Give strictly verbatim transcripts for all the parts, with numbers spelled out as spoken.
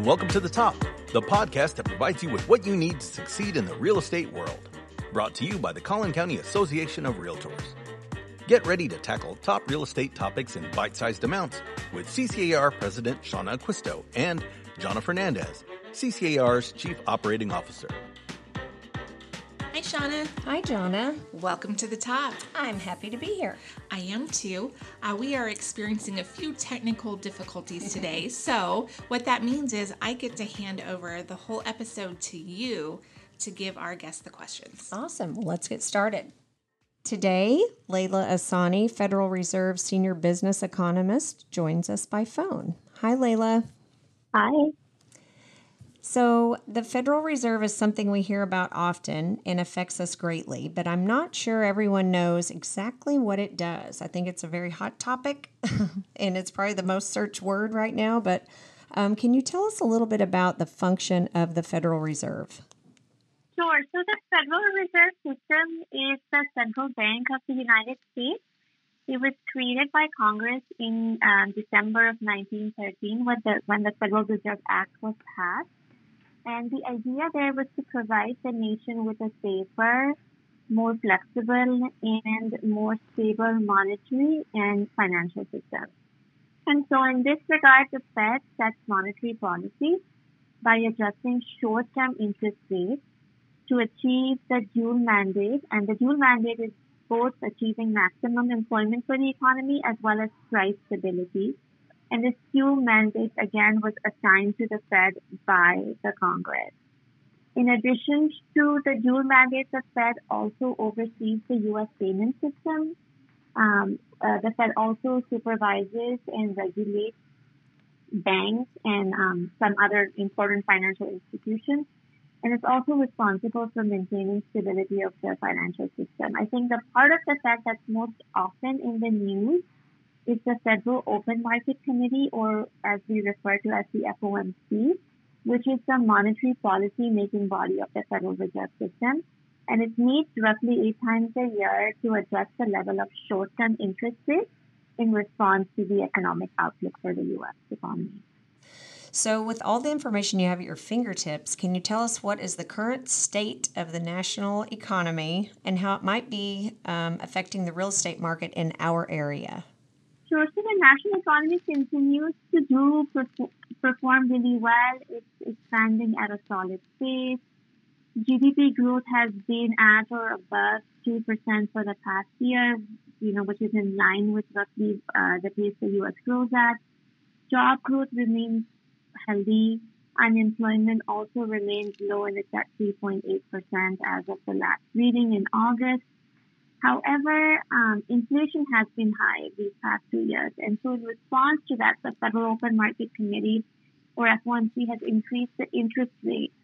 and welcome to The Top, the podcast that provides you with what you need to succeed in the real estate world. Brought to you by the Collin County Association of Realtors. Get ready to tackle top real estate topics in bite-sized amounts with C C A R President Shauna Acquisto and Jonna Fernandez, C C A R's Chief Operating Officer. Hi, Shauna. Hi, Jonna. Welcome to The Top. I'm happy to be here. I am too. Uh, we are experiencing a few technical difficulties today. So what that means is I get to hand over the whole episode to you to give our guests the questions. Awesome. Well, let's get started. Today, Laila Assanie, Federal Reserve Senior Business Economist, joins us by phone. Hi, Laila. Hi. So the Federal Reserve is something we hear about often and affects us greatly, but I'm not sure everyone knows exactly what it does. I think it's a very hot topic, and it's probably the most searched word right now, but um, can you tell us a little bit about the function of the Federal Reserve? Sure. So the Federal Reserve System is the central bank of the United States. It was created by Congress in um, December of nineteen thirteen when the, when the Federal Reserve Act was passed. And the idea there was to provide the nation with a safer, more flexible, and more stable monetary and financial system. And so in this regard, the Fed sets monetary policy by adjusting short-term interest rates to achieve the dual mandate. And the dual mandate is both achieving maximum employment for the economy as well as price stability. And this dual mandate, again, was assigned to the Fed by the Congress. In addition to the dual mandate, the Fed also oversees the U S payment system. Um, uh, the Fed also supervises and regulates banks and um, some other important financial institutions. And it's also responsible for maintaining stability of the financial system. I think the part of the Fed that's most often in the news is the Federal Open Market Committee, or as we refer to as the F O M C, which is the monetary policy-making body of the Federal Reserve System. And it meets roughly eight times a year to adjust the level of short-term interest rates in response to the economic outlook for the U S economy. So with all the information you have at your fingertips, can you tell us what is the current state of the national economy and how it might be um, affecting the real estate market in our area? Sure. So the national economy continues to do perform really well. It's expanding at a solid pace. G D P growth has been at or above two percent for the past year, you know, which is in line with roughly uh, the pace the U S grows at. Job growth remains healthy. Unemployment also remains low, and it's at three point eight percent as of the last reading in August. However, um, inflation has been high these past two years. And so in response to that, the Federal Open Market Committee, or F O M C, has increased the interest rate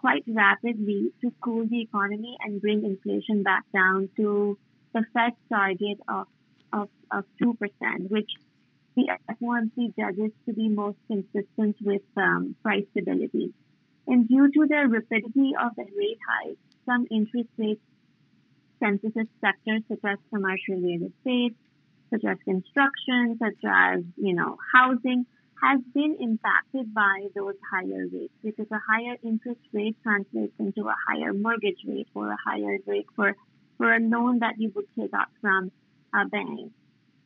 quite rapidly to cool the economy and bring inflation back down to the Fed's target of, of, of two percent, which the F O M C judges to be most consistent with um, price stability. And due to the rapidity of the rate hike, some interest rates sensitive sectors such as commercial real estate, such as construction, such as, you know, housing, has been impacted by those higher rates, because a higher interest rate translates into a higher mortgage rate or a higher rate for, for a loan that you would take out from a bank.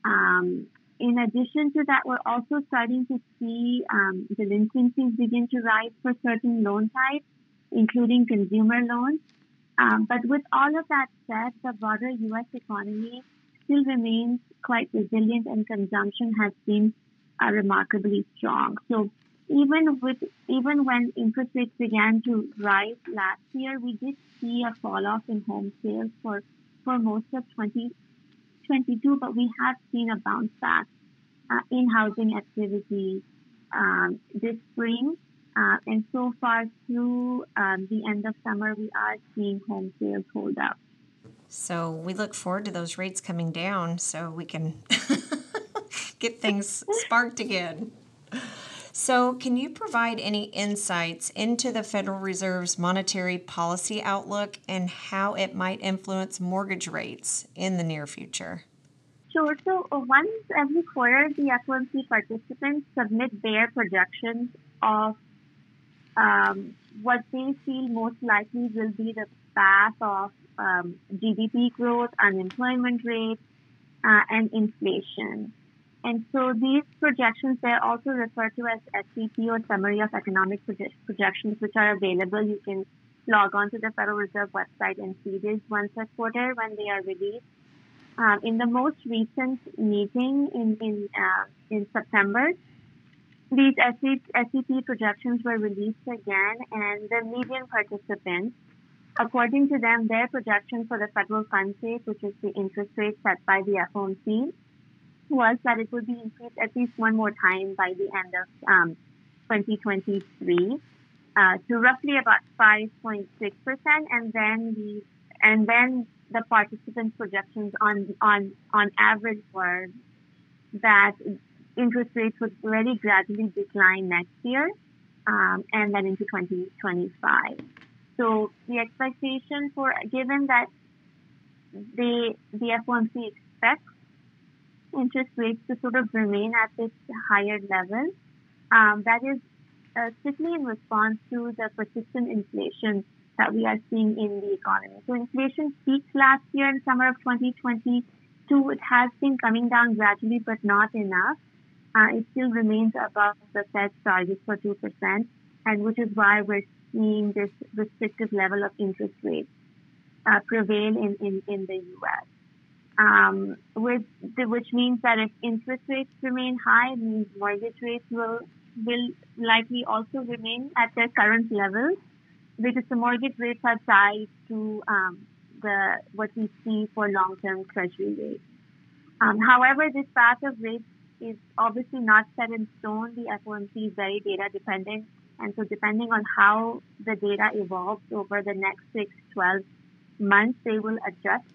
Um, in addition to that, we're also starting to see um, delinquencies begin to rise for certain loan types, including consumer loans. Um, but with all of that said, the broader U S economy still remains quite resilient, and consumption has been uh, remarkably strong. So even with even when interest rates began to rise last year, we did see a fall off in home sales for, for most of twenty twenty-two, but we have seen a bounce back uh, in housing activity um, this spring. Uh, and so far through um, the end of summer, we are seeing home sales hold up. So we look forward to those rates coming down so we can get things sparked again. So can you provide any insights into the Federal Reserve's monetary policy outlook and how it might influence mortgage rates in the near future? Sure. So once every quarter, the F O M C participants submit their projections of um, what they feel most likely will be the path of um, G D P growth, unemployment rates, uh, and inflation. And so these projections, they're also referred to as S E P or Summary of Economic Proje- Projections, which are available. You can log on to the Federal Reserve website and see these once a quarter when they are released. Um, in the most recent meeting in in, uh, in September, these S E P projections were released again, and the median participants, according to them, their projection for the federal funds rate, which is the interest rate set by the F O M C, was that it would be increased at least one more time by the end of um, twenty twenty-three uh, to roughly about five point six percent, and then the and then the participants' projections on on on average were that interest rates would really gradually decline next year um, and then into twenty twenty-five. So the expectation for given that the the F O M C expects interest rates to sort of remain at this higher level. Um, that is uh, strictly in response to the persistent inflation that we are seeing in the economy. So inflation peaked last year in summer of twenty twenty-two. It has been coming down gradually, but not enough. Uh, it still remains above the Fed's target for two percent, and which is why we're seeing this restrictive level of interest rates uh, prevail in, in, in the U S Um, with the, which means that if interest rates remain high, it means mortgage rates will will likely also remain at their current levels, because the mortgage rates are tied to um, the what we see for long-term Treasury rates. Um, however, this path of rates is obviously not set in stone. The F O M C is very data dependent, and so depending on how the data evolves over the next six, twelve months, they will adjust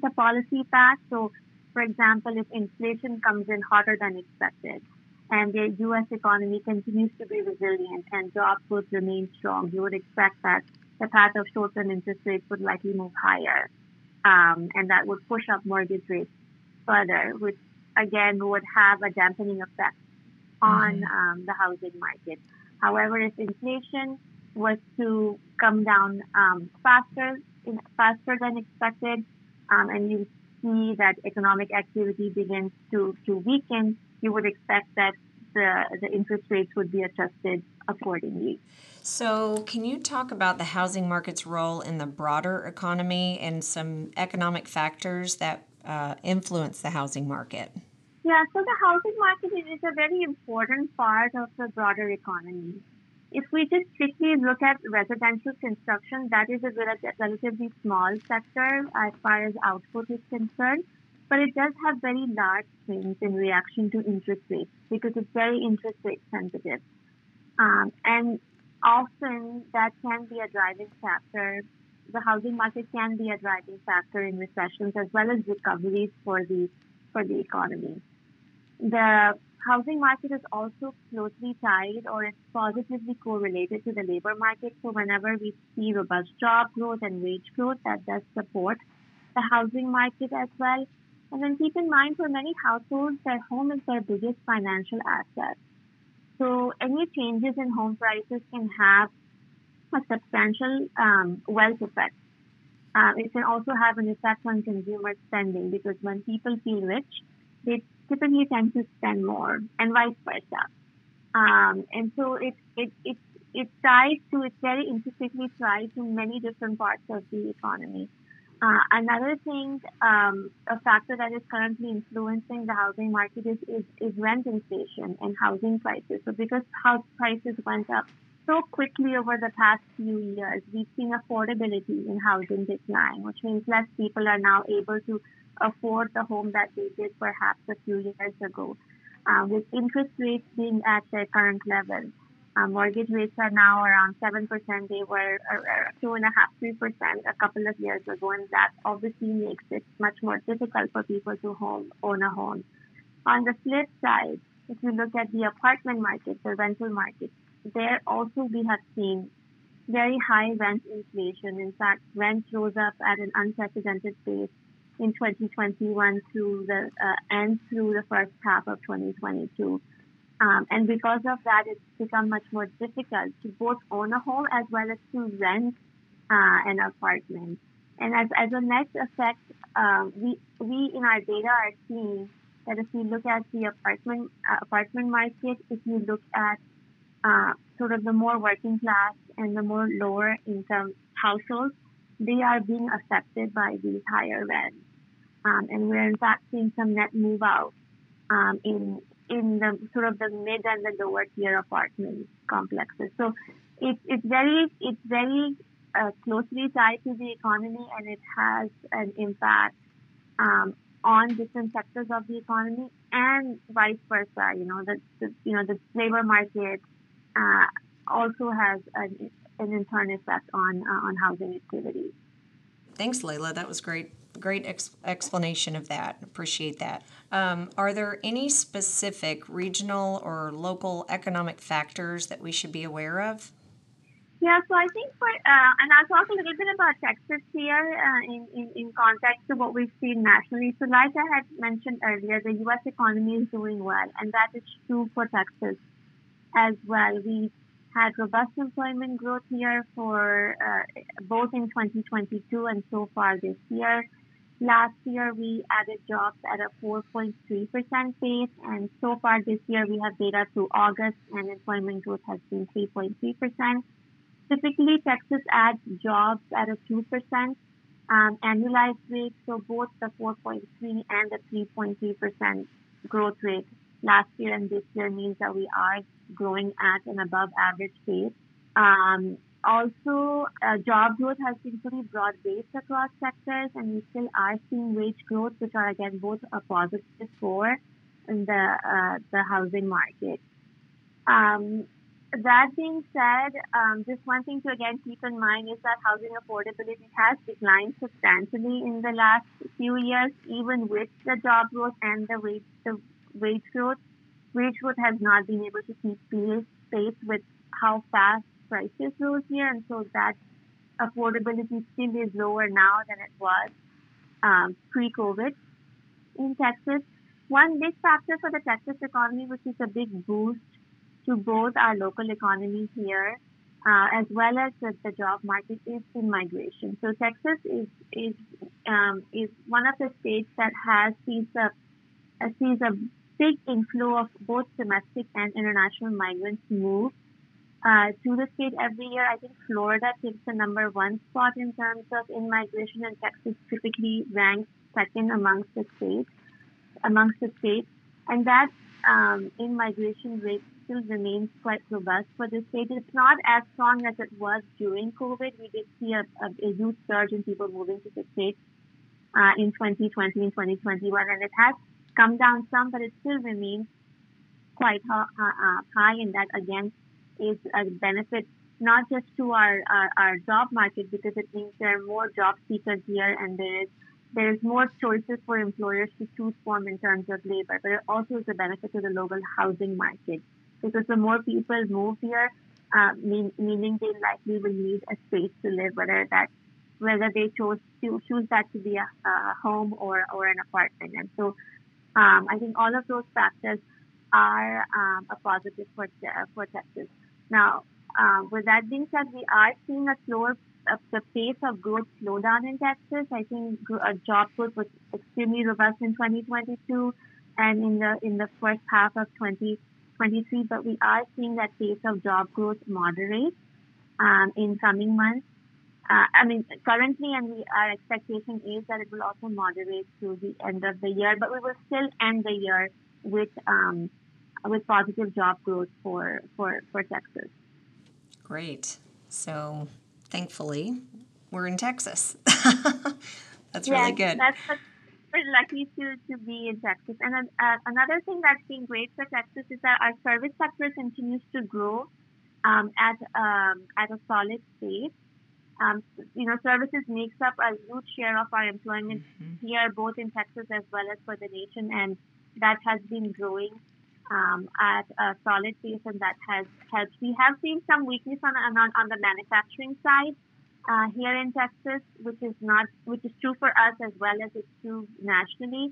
the policy path. So, for example, if inflation comes in hotter than expected and the U S economy continues to be resilient and job growth remains strong, you would expect that the path of short-term interest rates would likely move higher, um, and that would push up mortgage rates further, which again would have a dampening effect on um, the housing market. However, if inflation was to come down um, faster, in, faster than expected, Um, and you see that economic activity begins to, to weaken, you would expect that the, the interest rates would be adjusted accordingly. So can you talk about the housing market's role in the broader economy and some economic factors that uh, influence the housing market? Yeah, so the housing market is a very important part of the broader economy. If we just strictly look at residential construction, that is a rel- relatively small sector as far as output is concerned, but it does have very large swings in reaction to interest rates because it's very interest rate sensitive. Um, and often that can be a driving factor. The housing market can be a driving factor in recessions as well as recoveries for the, for the economy. The housing market is also closely tied, or it's positively correlated to the labor market. So whenever we see robust job growth and wage growth, that does support the housing market as well. And then keep in mind, for many households, their home is their biggest financial asset. So any changes in home prices can have a substantial um, wealth effect. Uh, it can also have an effect on consumer spending, because when people feel rich, they typically tend to spend more, and vice versa. Um, and so it it it it's tied to it's very intricately tied to many different parts of the economy. Uh, another thing, um, a factor that is currently influencing the housing market is, is is rent inflation and housing prices. So because house prices went up so quickly over the past few years, we've seen affordability in housing decline, which means less people are now able to afford the home that they did perhaps a few years ago. Uh, with interest rates being at their current level, uh, mortgage rates are now around seven percent. They were two point five to three percent a couple of years ago, and that obviously makes it much more difficult for people to home, own a home. On the flip side, if you look at the apartment market, the rental market, there also we have seen very high rent inflation. In fact, rent rose up at an unprecedented pace in twenty twenty-one through the uh, and through the first half of twenty twenty-two, Um, and because of that, it's become much more difficult to both own a home as well as to rent uh, an apartment. And as, as a net effect, uh, we we in our data are seeing that if you look at the apartment uh, apartment market, if you look at uh, sort of the more working class and the more lower income households, they are being affected by these higher rents. Um, and we're in fact seeing some net move out um, in in the sort of the mid and the lower tier apartment complexes. So it's it's very it's very uh, closely tied to the economy, and it has an impact um, on different sectors of the economy, and vice versa. You know, the, the you know the labor market uh, also has an an in turn effect on uh, on housing activity. Thanks, Laila. That was great. Great ex- explanation of that. Appreciate that. Um, are there any specific regional or local economic factors that we should be aware of? Yeah, so I think for, uh, and I'll talk a little bit about Texas here uh, in, in, in context to what we've seen nationally. So like I had mentioned earlier, the U S economy is doing well, and that is true for Texas as well. We had robust employment growth here for uh, both in twenty twenty-two and so far this year. Last year, we added jobs at a four point three percent pace, and so far this year, we have data through August, and employment growth has been three point three percent. Typically, Texas adds jobs at a two percent um, annualized rate, so both the four point three and the three point three percent growth rate last year and this year means that we are growing at an above average pace. Um, Also, uh, job growth has been pretty broad-based across sectors, and we still are seeing wage growth, which are, again, both a positive for in the, uh, the housing market. Um, that being said, um, just one thing to, again, keep in mind is that housing affordability has declined substantially in the last few years, even with the job growth and the wage, the wage growth. Wage growth has not been able to keep pace, pace with how fast prices rose here, and so that affordability still is lower now than it was um, pre-COVID in Texas. One big factor for the Texas economy, which is a big boost to both our local economy here uh, as well as the, the job market, is in migration. So Texas is is um, is one of the states that has sees a uh, sees a big inflow of both domestic and international migrants move Uh, to the state every year. I think Florida takes the number one spot in terms of in-migration, and Texas typically ranks second amongst the states. Amongst the states, and that um, in-migration rate still remains quite robust for the state. It's not as strong as it was during COVID. We did see a, a, a huge surge in people moving to the state uh, in twenty twenty and twenty twenty-one, and it has come down some, but it still remains quite ha- ha- high, and that again is a benefit not just to our, our, our job market, because it means there are more job seekers here, and there is there is more choices for employers to choose from in terms of labor. But it also is a benefit to the local housing market, because the more people move here, uh, mean, meaning they likely will need a space to live, whether that whether they chose to choose that to be a, a home or or an apartment. And so um, I think all of those factors are um, a positive for uh, for Texas. Now, uh, with that being said, we are seeing a slower, uh, the pace of growth slowdown in Texas. I think uh, job growth was extremely robust in twenty twenty-two and in the in the first half of twenty twenty-three, but we are seeing that pace of job growth moderate um, in coming months. Uh, I mean, currently, and we, our expectation is that it will also moderate through the end of the year, but we will still end the year with um. with positive job growth for, for, for Texas. Great. So thankfully, we're in Texas. That's yeah, really good. That's, that's, we're lucky to, to be in Texas. And uh, another thing that's been great for Texas is that our service sector continues to grow um, at, um, at a solid pace. Um, you know, services makes up a huge share of our employment mm-hmm. here, both in Texas as well as for the nation, and that has been growing Um, at a solid pace, and that has helped. We have seen some weakness on on, on the manufacturing side uh, here in Texas, which is not which is true for us as well as it's true nationally.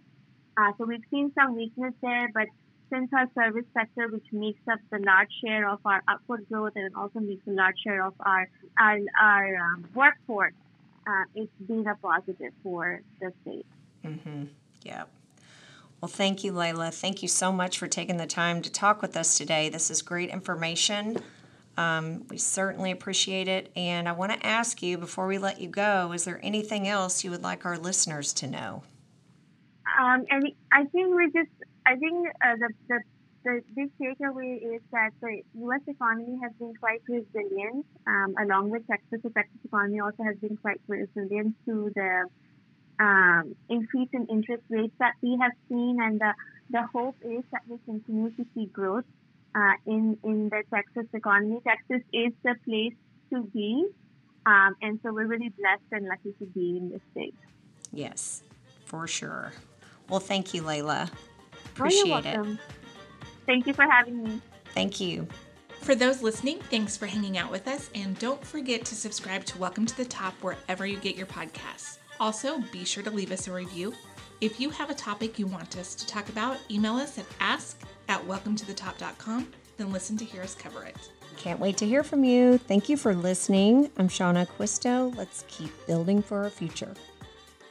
Uh, so we've seen some weakness there, but since our service sector, which makes up the large share of our output growth and also makes a large share of our our, our um, workforce, uh, it's been a positive for the state. Mm-hmm. Yeah. Well, thank you, Laila. Thank you so much for taking the time to talk with us today. This is great information. Um, we certainly appreciate it. And I want to ask you, before we let you go, is there anything else you would like our listeners to know? Um, and I think we just, I think uh, the, the, the big takeaway is that the U S economy has been quite resilient, um, along with Texas. The Texas economy also has been quite resilient to the um, increase in interest rates that we have seen. And the, the hope is that we continue to see growth uh, in, in the Texas economy. Texas is the place to be. Um, and so we're really blessed and lucky to be in this state. Yes, for sure. Well, thank you, Laila. Appreciate oh, it. Thank you for having me. Thank you. For those listening, thanks for hanging out with us. And don't forget to subscribe to Welcome to the Top wherever you get your podcasts. Also, be sure to leave us a review. If you have a topic you want us to talk about, email us at ask at welcome to the top dot com. Then listen to hear us cover it. Can't wait to hear from you. Thank you for listening. I'm Shauna Acquisto. Let's keep building for our future.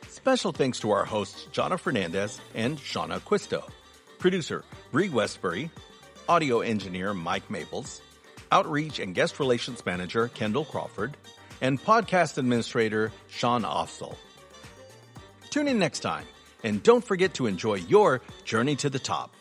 Special thanks to our hosts, Jonna Fernandez and Shauna Acquisto. Producer, Brie Westbury. Audio engineer, Mike Maples. Outreach and guest relations manager, Kendall Crawford. And podcast administrator, Sean Offsell. Tune in next time, and don't forget to enjoy your journey to the top.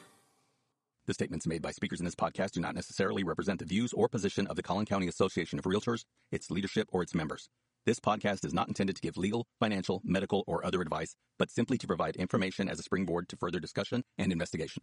The statements made by speakers in this podcast do not necessarily represent the views or position of the Collin County Association of Realtors, its leadership, or its members. This podcast is not intended to give legal, financial, medical, or other advice, but simply to provide information as a springboard to further discussion and investigation.